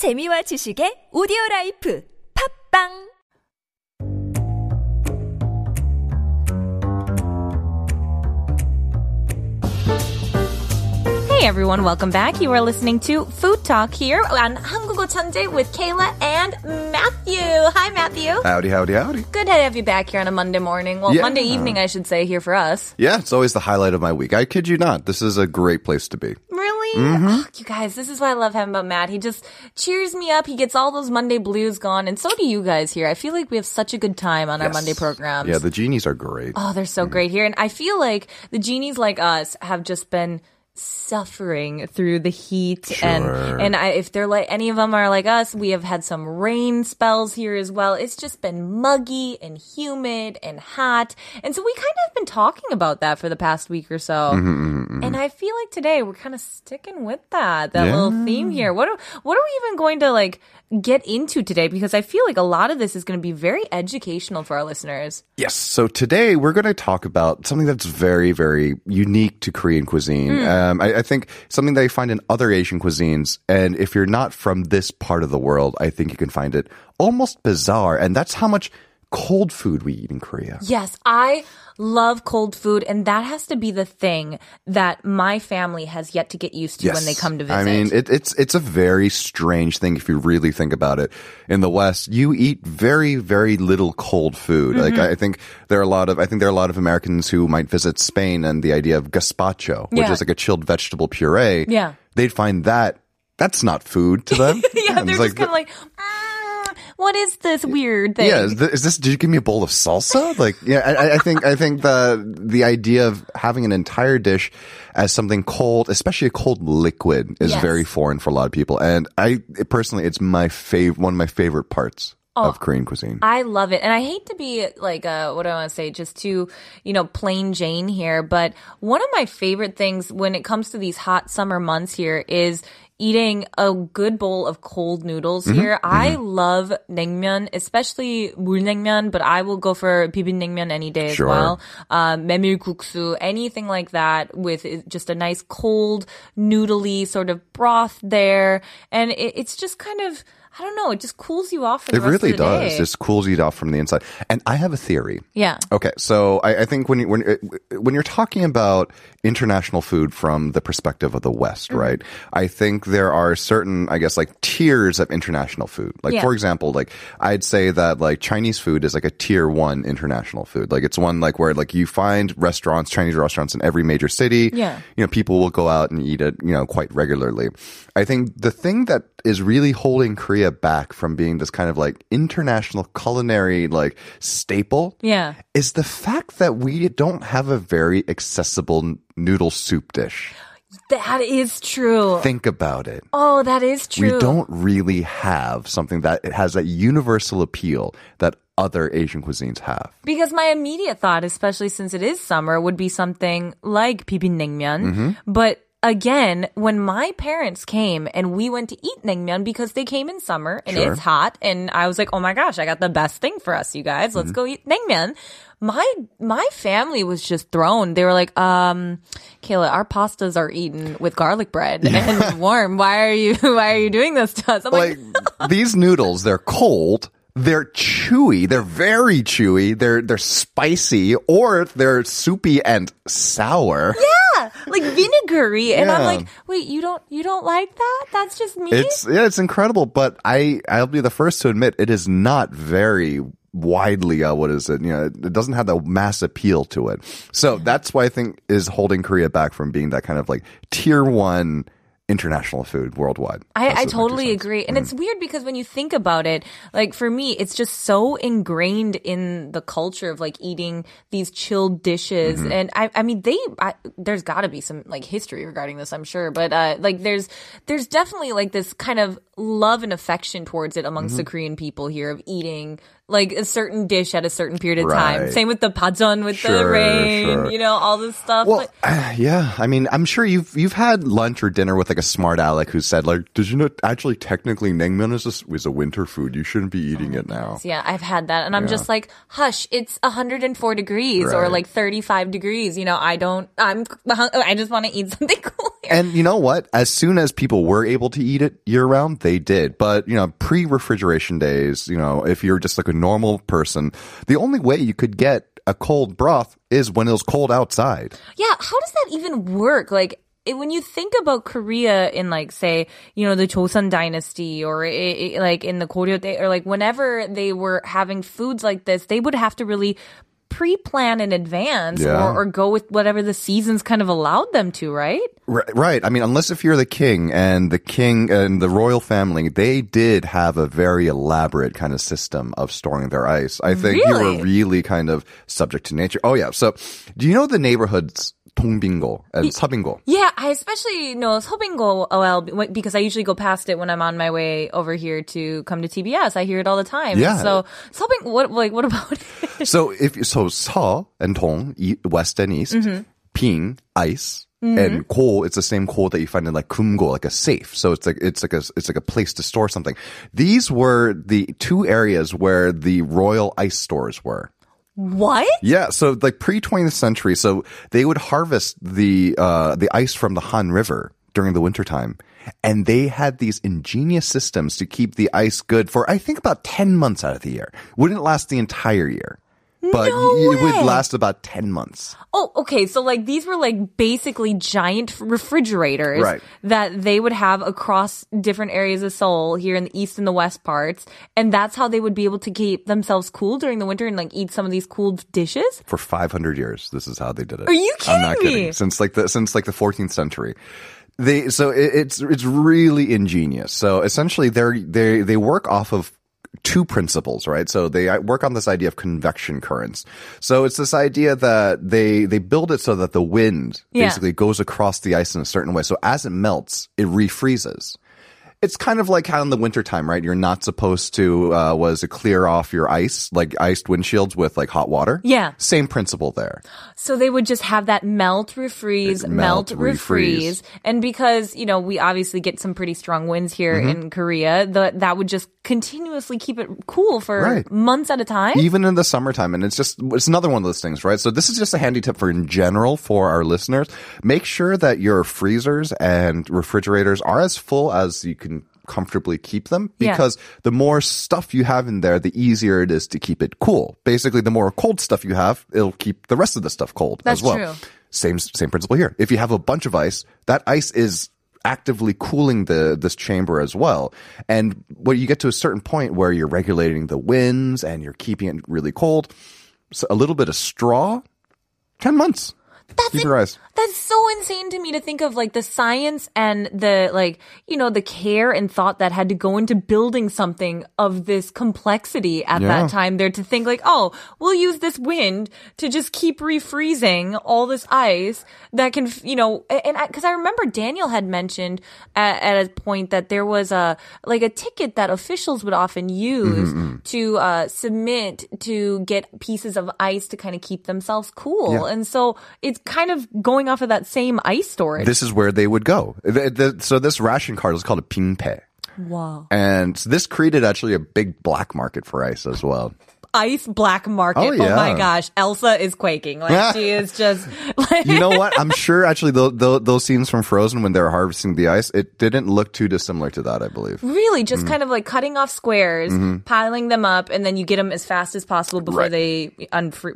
재미와 지식의 오디오라이프 팝빵 Hey everyone, welcome back. You are listening to Food Talk here on 한국어 천재 with Kayla and Matthew. Hi, Matthew. Howdy, howdy, howdy. Good to have you back here on a Monday morning. Well, yeah. Monday evening, I should say, here for us. Yeah, it's always the highlight of my week. I kid you not. This is a great place to be. Really? Mm-hmm. Oh, you guys, this is what I love having about Matt. He just cheers me up. He gets all those Monday blues gone. And so do you guys here. I feel like we have such a good time on our Monday programs. Yeah, the genies are great. Oh, they're so great here. And I feel like the genies like us have just been suffering through the heat and if they're like any of them are like us, we have had some rain spells here as well. It's just been muggy and humid and hot, and so we kind of have been talking about that for the past week or so. Mm-hmm. And I feel like today we're kind of sticking with that little theme here. What are we even going to like get into today? Because I feel like a lot of this is going to be very educational for our listeners. Yes. So today we're going to talk about something that's very, very unique to Korean cuisine. I think something that you find in other Asian cuisines, and if you're not from this part of the world, I think you can find it almost bizarre. And that's how much cold food we eat in Korea. Yes, I love cold food, and that has to be the thing that my family has yet to get used to when they come to visit. I mean, it's a very strange thing if you really think about it. In the West, you eat very, very little cold food. Mm-hmm. Like I think there are a lot of Americans who might visit Spain, and the idea of gazpacho, which is like a chilled vegetable puree, they'd find that's not food to them. They're just kind of like. What is this weird thing? Yeah, did you give me a bowl of salsa? Like, yeah, I think the idea of having an entire dish as something cold, especially a cold liquid, is very foreign for a lot of people. And I personally, it's one of my favorite parts. Of Korean cuisine. I love it. And I hate to be like, what do I want to say, just too, plain Jane here. But one of my favorite things when it comes to these hot summer months here is eating a good bowl of cold noodles here. Mm-hmm. I love naengmyeon, especially mulnaengmyeon, but I will go for bibinnnaengmyeon any day as well. 메밀국수, anything like that with just a nice cold noodly sort of broth there. And it's just kind of, I don't know. It just cools you off for the rest of the day. It really does. It just cools you off from the inside. And I have a theory. Yeah. Okay. So I think when you're talking about international food from the perspective of the West, right? I think there are certain, I guess, like tiers of international food. Like, for example, like I'd say that like Chinese food is like a tier 1 international food. Like it's one like where like you find Chinese restaurants in every major city. Yeah. People will go out and eat it, quite regularly. I think the thing that is really holding Korea back from being this kind of like international culinary like staple is the fact that we don't have a very accessible noodle soup dish. That is true. Think about it. Oh, that is true. We don't really have something that it has that universal appeal that other Asian cuisines have. Because my immediate thought, especially since it is summer, would be something like bibinnnaengmyeon, but again, when my parents came and we went to eat naengmyeon because they came in summer and it's hot, and I was like, oh my gosh, I got the best thing for us, you guys. Let's go eat naengmyeon. My family was just thrown. They were like, Kayla, our pastas are eaten with garlic bread and warm. Why are you doing this to us? I'm like these noodles, they're cold. They're chewy. They're very chewy. They're spicy, or they're soupy and sour. Yeah, like vinegary. And I'm like, wait, you don't like that? That's just me. It's incredible. But I'll be the first to admit it is not very widely. It doesn't have the mass appeal to it. So that's why I think is holding Korea back from being that kind of like tier 1. International food worldwide. I totally agree. And it's weird because when you think about it, like for me, it's just so ingrained in the culture of like eating these chilled dishes. Mm-hmm. And I mean, there's got to be some like history regarding this, I'm sure. But like there's definitely like this kind of love and affection towards it amongst the Korean people here of eating like a certain dish at a certain period of time. Same with the pajeon with the rain, all this stuff. Well, I mean, I'm sure you've had lunch or dinner with like a smart aleck who said like, did you know actually technically naengmyeon is a winter food. You shouldn't be eating it now. Yeah, I've had that. And I'm just like, hush, it's 104 degrees or like 35 degrees. I just want to eat something cool. And you know what? As soon as people were able to eat it year-round, they did. But, you know, pre-refrigeration days, you know, if you're just like a normal person, the only way you could get a cold broth is when it was cold outside. Yeah, how does that even work? Like, when you think about Korea in, like, say, you know, the Joseon Dynasty or, like, in the Goryeo, or, like, whenever they were having foods like this, they would have to really pre-plan in advance or go with whatever the seasons kind of allowed them to, right? Right. I mean, unless if you're the king and the royal family, they did have a very elaborate kind of system of storing their ice. I think you were really kind of subject to nature. Oh, yeah. So do you know the neighborhoods 동빙고 and 서빙고? Yeah, I especially know 서빙고 well because I usually go past it when I'm on my way over here to come to TBS. I hear it all the time. Yeah. So 서빙고, what about it? So 서 and 동, west and east, ping, ice. Mm-hmm. And go, it's the same go that you find in like kumgo, like a safe. So it's like a place to store something. These were the two areas where the royal ice stores were. What? Yeah, so like pre-20th century, so they would harvest the ice from the Han River during the wintertime. And they had these ingenious systems to keep the ice good for, I think, about 10 months out of the year. Wouldn't last the entire year. But it would last about 10 months. Oh, okay. So, like, these were, like, basically giant refrigerators that they would have across different areas of Seoul here in the east and the west parts. And that's how they would be able to keep themselves cool during the winter and, like, eat some of these cooled dishes? For 500 years, this is how they did it. Are you kidding me? I'm not kidding. Since, like, the 14th century. It's really ingenious. So, essentially, they work off of two principles, right? So they work on this idea of convection currents. So it's this idea that they build it so that the wind basically goes across the ice in a certain way. So as it melts, it refreezes. It's kind of like how in the wintertime, right? You're not supposed to, clear off your ice, like iced windshields with like hot water. Yeah. Same principle there. So they would just have that melt, refreeze, melt, refreeze. And because, you know, we obviously get some pretty strong winds here in Korea, that would just continuously keep it cool for months at a time. Even in the summertime. And it's another one of those things, right? So this is just a handy tip in general for our listeners. Make sure that your freezers and refrigerators are as full as you can comfortably keep them, because the more stuff you have in there, the easier it is to keep it cool. Basically, the more cold stuff you have, it'll keep the rest of the stuff cold as well. That's true. Same principle here. If you have a bunch of ice, that ice is actively cooling this chamber as well. And when you get to a certain point where you're regulating the winds and you're keeping it really cold, so a little bit of straw, 10 months. Keep your eyes. That's so insane to me to think of, like, the science and the, like, you know, the care and thought that had to go into building something of this complexity at that time there, to think like, oh, we'll use this wind to just keep refreezing all this ice that can, you know, and because I remember Daniel had mentioned at a point that there was a ticket that officials would often use to submit to get pieces of ice to kind of keep themselves cool. Yeah. And so it's kind of going off of that same ice storage. This is where they would go. So this ration card is called a ping pei. Wow. And this created actually a big black market for ice as well. Ice black market. Oh, yeah. Oh my gosh. Elsa is quaking. Like, she is just... Like... You know what? I'm sure actually those scenes from Frozen when they were harvesting the ice, it didn't look too dissimilar to that, I believe. Really? Just kind of like cutting off squares, piling them up, and then you get them as fast as possible before they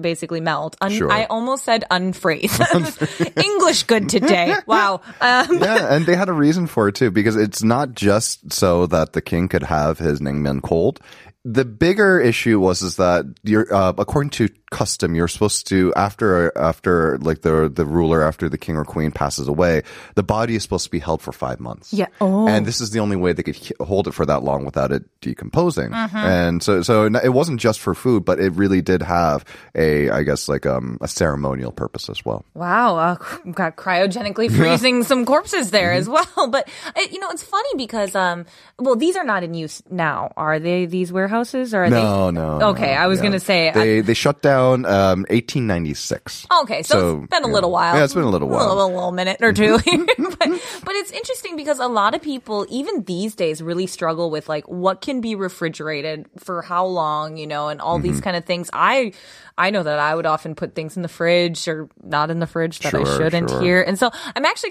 basically melt. I almost said unfreeze. English good today. Wow. Yeah, and they had a reason for it too, because it's not just so that the king could have his naengmyeon cold. The bigger issue was that you're, according to custom, you're supposed to, after like the ruler, after the king or queen passes away, the body is supposed to be held for 5 months. Yeah. Oh. And this is the only way they could hold it for that long without it decomposing. And so it wasn't just for food, but it really did have a ceremonial purpose as well. Wow. Got cryogenically freezing some corpses there as well. But, you know, it's funny because, well, these are not in use now, are they? These were warehouses? Or are no. Okay, I was going to say. They shut down 1896. Okay, so it's been a little while. Yeah, it's been a little while. A little minute or two. But it's interesting because a lot of people, even these days, really struggle with like what can be refrigerated for how long, you know, and all these kind of things. I know that I would often put things in the fridge or not in the fridge that I shouldn't here. And so I'm actually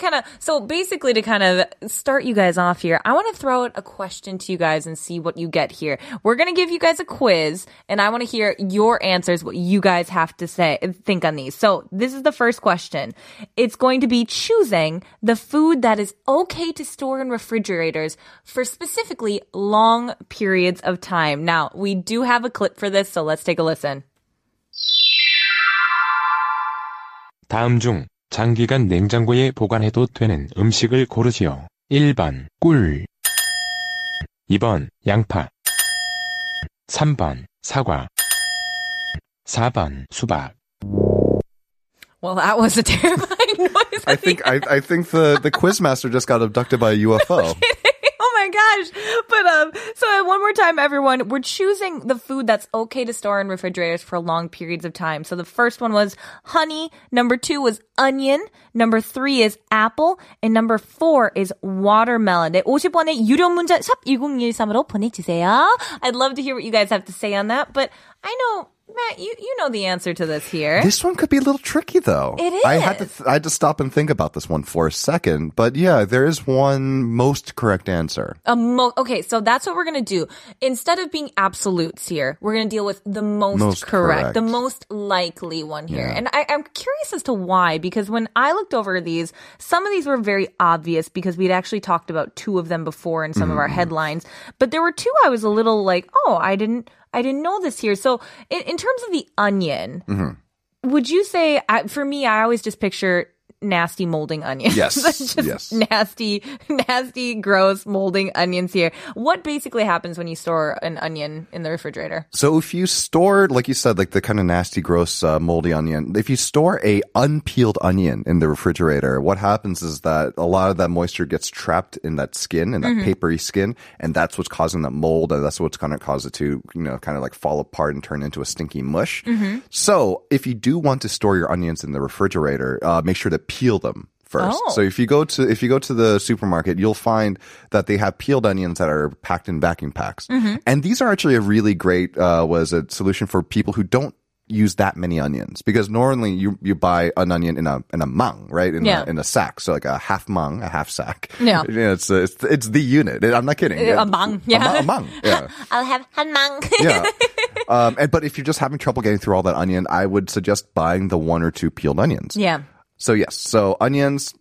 basically to kind of start you guys off here, I want to throw out a question to you guys and see what you get here. We're going to give you guys a quiz and I want to hear your answers, what you guys have to say, think on these. So this is the first question. It's going to be choosing the food that is okay to store in refrigerators for specifically long periods of time. Now, we do have a clip for this, so let's take a listen. 다음 중 장기간 냉장고에 보관해도 되는 음식을 고르시오. 1번 꿀, 2번 양파, 3번 사과, 4번 수박. Well, that was a terrifying noise. I think the quizmaster just got abducted by a UFO. Gosh, but so one more time, everyone, we're choosing the food that's okay to store in refrigerators for long periods of time. So the first one was honey, number 2 was onion, number 3 is apple, and number 4 is watermelon. 네, 50원의 유료 문자 샵 1013으로 보내주세요. I'd love to hear what you guys have to say on that, but I know Matt, you know the answer to this here. This one could be a little tricky, though. It is. I had to stop and think about this one for a second. But yeah, there is one most correct answer. Okay, so that's what we're going to do. Instead of being absolutes here, we're going to deal with the most correct, the most likely one here. Yeah. And I'm curious as to why, because when I looked over these, some of these were very obvious because we'd actually talked about two of them before in some of our headlines. But there were two I was a little like, oh, I didn't know this here. So in terms of the onion, would you say, for me, I always just picture nasty molding onions. Yes. Just nasty, gross molding onions here. What basically happens when you store an onion in the refrigerator? So if you store, like you said, like the kind of nasty, gross, moldy onion, if you store a unpeeled onion in the refrigerator, what happens is that a lot of that moisture gets trapped in that skin, in that papery skin, and that's what's causing that mold, and that's what's going to cause it to, you know, kind of like fall apart and turn into a stinky mush. So if you do want to store your onions in the refrigerator, make sure that peel them first. Oh. So if you go to the supermarket, you'll find that they have peeled onions that are packed in vacuum packs. And these are actually a really great solution for people who don't use that many onions, because normally you buy an onion in a mang, right? In a sack. So like a half mang, a half sack. Yeah. You know, it's the unit. I'm not kidding. A mang. Yeah. A mang. Yeah. I'll have han mang. Yeah. But if you're just having trouble getting through all that onion, I would suggest buying the one or two peeled onions. Yeah. So yes, so onions,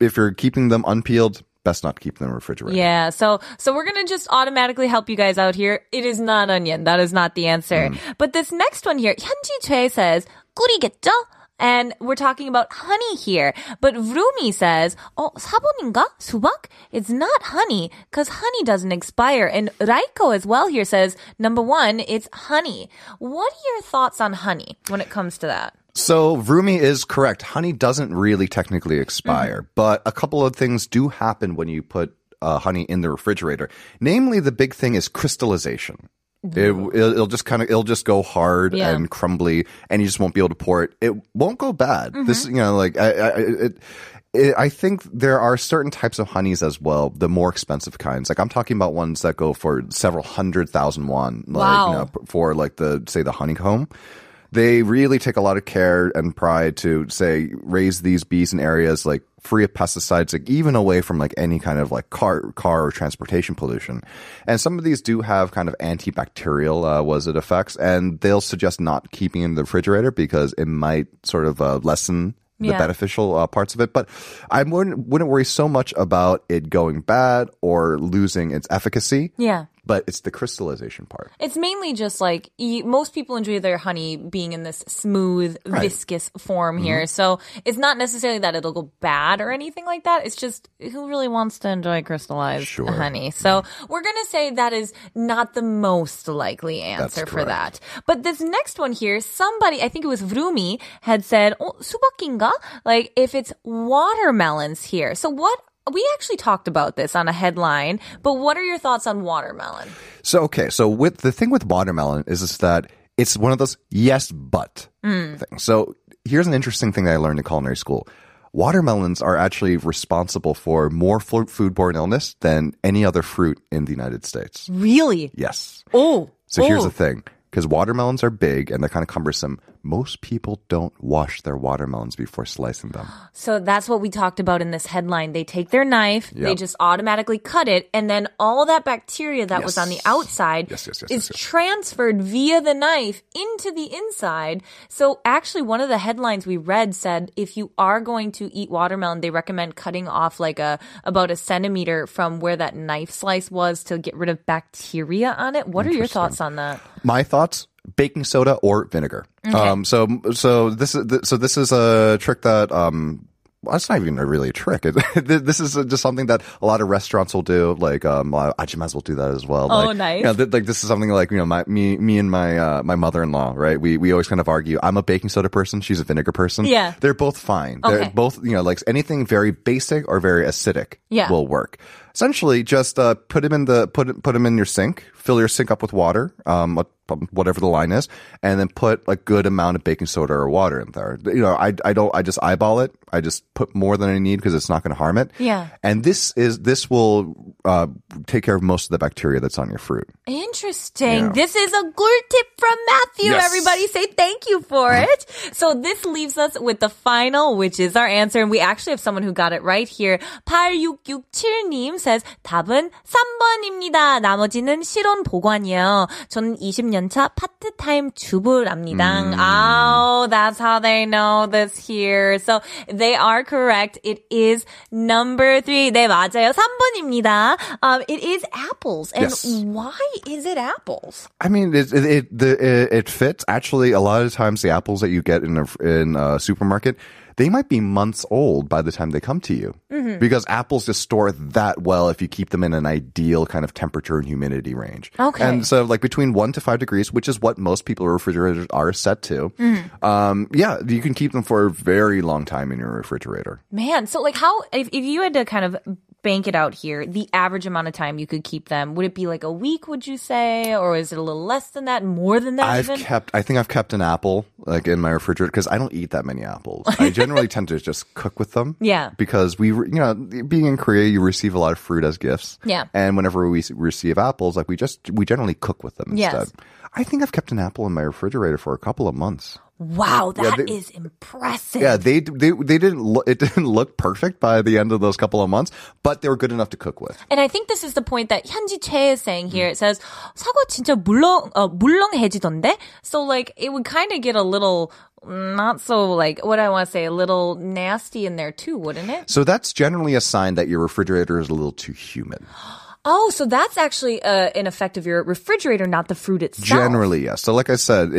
if you're keeping them unpeeled, best not keep them in the refrigerator. Yeah, so we're going to just automatically help you guys out here. It is not onion. That is not the answer. But this next one here, Hyunji Choi says, 꿀이겠죠? And we're talking about honey here. But Vroomi says, oh, 4번인가? 수박? It's not honey, because honey doesn't expire. And Raiko as well here says, number 1, it's honey. What are your thoughts on honey when it comes to that? So Vroomi is correct. Honey doesn't really technically expire, but a couple of things do happen when you put honey in the refrigerator. Namely, the big thing is crystallization. It'll just go hard and crumbly, and you just won't be able to pour it. It won't go bad. This, you know, like I think there are certain types of honeys as well, the more expensive kinds. Like I'm talking about ones that go for several 100,000 won, like you know, for like the honeycomb. They really take a lot of care and pride to, say, raise these bees in areas like free of pesticides, like even away from like any kind of like car or transportation pollution. And some of these do have kind of antibacterial effects, and they'll suggest not keeping in the refrigerator because it might sort of lessen the beneficial parts of it. But I wouldn't worry so much about it going bad or losing its efficacy. Yeah. But it's the crystallization part. It's mainly just like most people enjoy their honey being in this smooth, viscous form here. So it's not necessarily that it'll go bad or anything like that. It's just who really wants to enjoy crystallized honey? So we're going to say that is not the most likely answer for that. But this next one here, somebody, I think it was Vroomi, had said, oh, 수박인가? Like if it's watermelons here. So what we actually talked about this on a headline, but what are your thoughts on watermelon? So with the thing with watermelon is that it's one of those yes, but things. So here's an interesting thing that I learned in culinary school. Watermelons are actually responsible for more foodborne illness than any other fruit in the United States. Really? Yes. Oh. So here's the thing. Because watermelons are big and they're kind of cumbersome. Most people don't wash their watermelons before slicing them. So that's what we talked about in this headline. They take their knife, yep. They just automatically cut it, and then all that bacteria that yes. was on the outside is transferred via the knife into the inside. So actually one of the headlines we read said if you are going to eat watermelon, they recommend cutting off like about a centimeter from where that knife slice was to get rid of bacteria on it. What are your thoughts on that? My thoughts? Baking soda or vinegar. Okay. So this is a trick that it's not even really a trick. This is just something that a lot of restaurants will do. Like Ajimas will do that as well. Oh, like, nice. You know, this is something like, you know, me and my mother-in-law, right? We always kind of argue. I'm a baking soda person. She's a vinegar person. Yeah. They're both fine. Okay. They're both, you know, like anything very basic or very acidic will work. Essentially, just put them in your sink. Fill your sink up with water, whatever the line is, and then put a good amount of baking soda or water in there. You know, I just eyeball it. I just put more than I need because it's not going to harm it. Yeah. And this will take care of most of the bacteria that's on your fruit. Interesting. Yeah. This is a good tip from Matthew. Yes. Everybody say thank you for it. So this leaves us with the final, which is our answer, and we actually have someone who got it right here. 8667님 says 답은 3번입니다. 나머지는 실온 보관이에요. 저는 20년 차 파트타임 주부랍니다. Oh, that's how they know this here. So they are correct. It is number 3. 네, 맞아요. 3번입니다. It is apples. And why is it apples? I mean, it fits. Actually, a lot of times the apples that you get in a supermarket, they might be months old by the time they come to you. Mm-hmm. Because apples just store that well if you keep them in an ideal kind of temperature and humidity range. Okay. And so like between 1 to 5 degrees, which is what most people refrigerators are set to. Mm-hmm. You can keep them for a very long time in your refrigerator. Man, so like how, if you had to kind of bank it out here, the average amount of time you could keep them, would it be like a week, would you say? Or is it a little less than that, more than that even? I think I've kept an apple like in my refrigerator because I don't eat that many apples. I generally tend to just cook with them. Yeah. Because being in Korea, you receive a lot of fruit as gifts. Yeah. And whenever we receive apples, like we generally cook with them instead. Yes. I think I've kept an apple in my refrigerator for a couple of months. Wow, that is impressive. Yeah, it didn't look perfect by the end of those couple of months, but they were good enough to cook with. And I think this is the point that Hyunji Chae is saying here. It says, 사과 진짜 물렁해지던데? So like, it would kind of get a little, not so like, what I want to say, a little nasty in there too, wouldn't it? So that's generally a sign that your refrigerator is a little too humid. Oh, so that's actually an effect of your refrigerator, not the fruit itself. Generally, yes. So, like I said,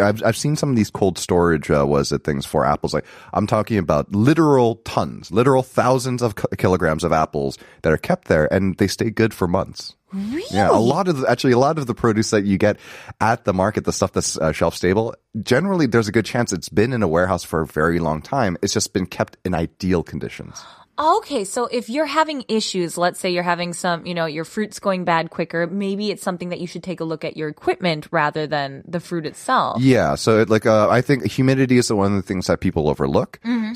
I've seen some of these cold storage things for apples. Like I'm talking about literal tons, literal thousands of kilograms of apples that are kept there, and they stay good for months. Really? Yeah, a lot of the produce that you get at the market, the stuff that's shelf stable, generally there's a good chance it's been in a warehouse for a very long time. It's just been kept in ideal conditions. Okay, so if you're having issues, let's say you're having some, you know, your fruit's going bad quicker, maybe it's something that you should take a look at your equipment rather than the fruit itself. Yeah, so I think humidity is one of the things that people overlook. Mm-hmm.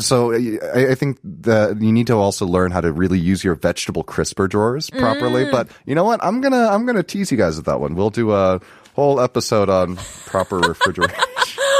So I think that you need to also learn how to really use your vegetable crisper drawers properly. But you know what? I'm gonna tease you guys with that one. We'll do a whole episode on proper refrigeration.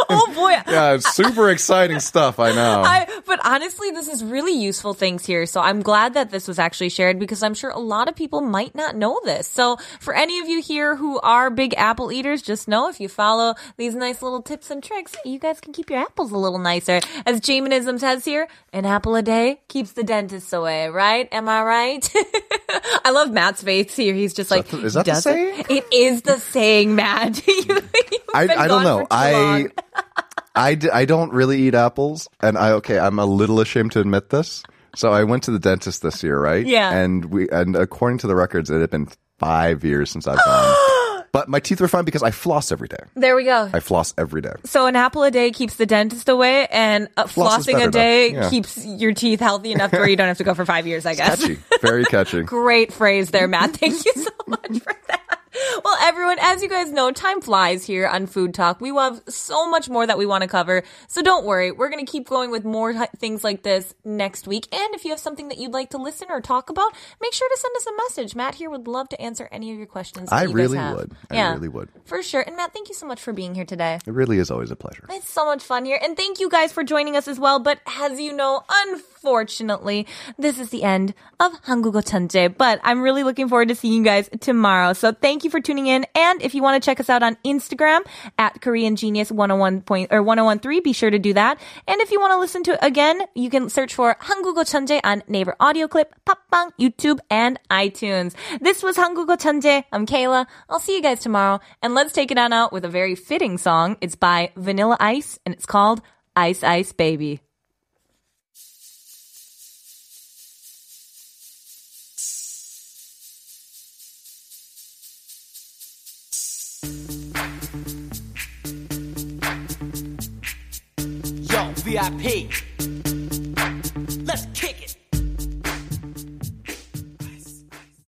Oh boy. Yeah, it's super exciting stuff, I know. But honestly, this is really useful things here. So I'm glad that this was actually shared because I'm sure a lot of people might not know this. So for any of you here who are big apple eaters, just know if you follow these nice little tips and tricks, you guys can keep your apples a little nicer. As Jaminism says here, an apple a day keeps the dentist away, right? Am I right? I love Matt's face here. He's just like, is that the saying? It is the saying, Matt. I don't know. I don't really eat apples, and I'm a little ashamed to admit this. So I went to the dentist this year, right? Yeah. And according to the records, it had been 5 years since I've gone. But my teeth were fine because I floss every day. There we go. I floss every day. So an apple a day keeps the dentist away, and flossing a day keeps your teeth healthy enough where you don't have to go for 5 years, I guess. Catchy. Very catchy. Great phrase there, Matt. Thank you so much for that. Well, everyone, as you guys know, time flies here on Food Talk. We have so much more that we want to cover. So don't worry. We're going to keep going with more things like this next week. And if you have something that you'd like to listen or talk about, make sure to send us a message. Matt here would love to answer any of your questions. I really would. For sure. And Matt, thank you so much for being here today. It really is always a pleasure. It's so much fun here. And thank you guys for joining us as well. But as you know, unfortunately, this is the end of 한국어 천재. But I'm really looking forward to seeing you guys tomorrow. So thank you for tuning in. And if you want to check us out on Instagram at Korean Genius 1013, be sure to do that. And if you want to listen to it again, you can search for 한국어 천재 on Naver Audio Clip, 팟빵, YouTube, and iTunes. This was 한국어 천재. I'm Kayla. I'll see you guys tomorrow. And let's take it on out with a very fitting song. It's by Vanilla Ice, and it's called Ice Ice Baby. VIP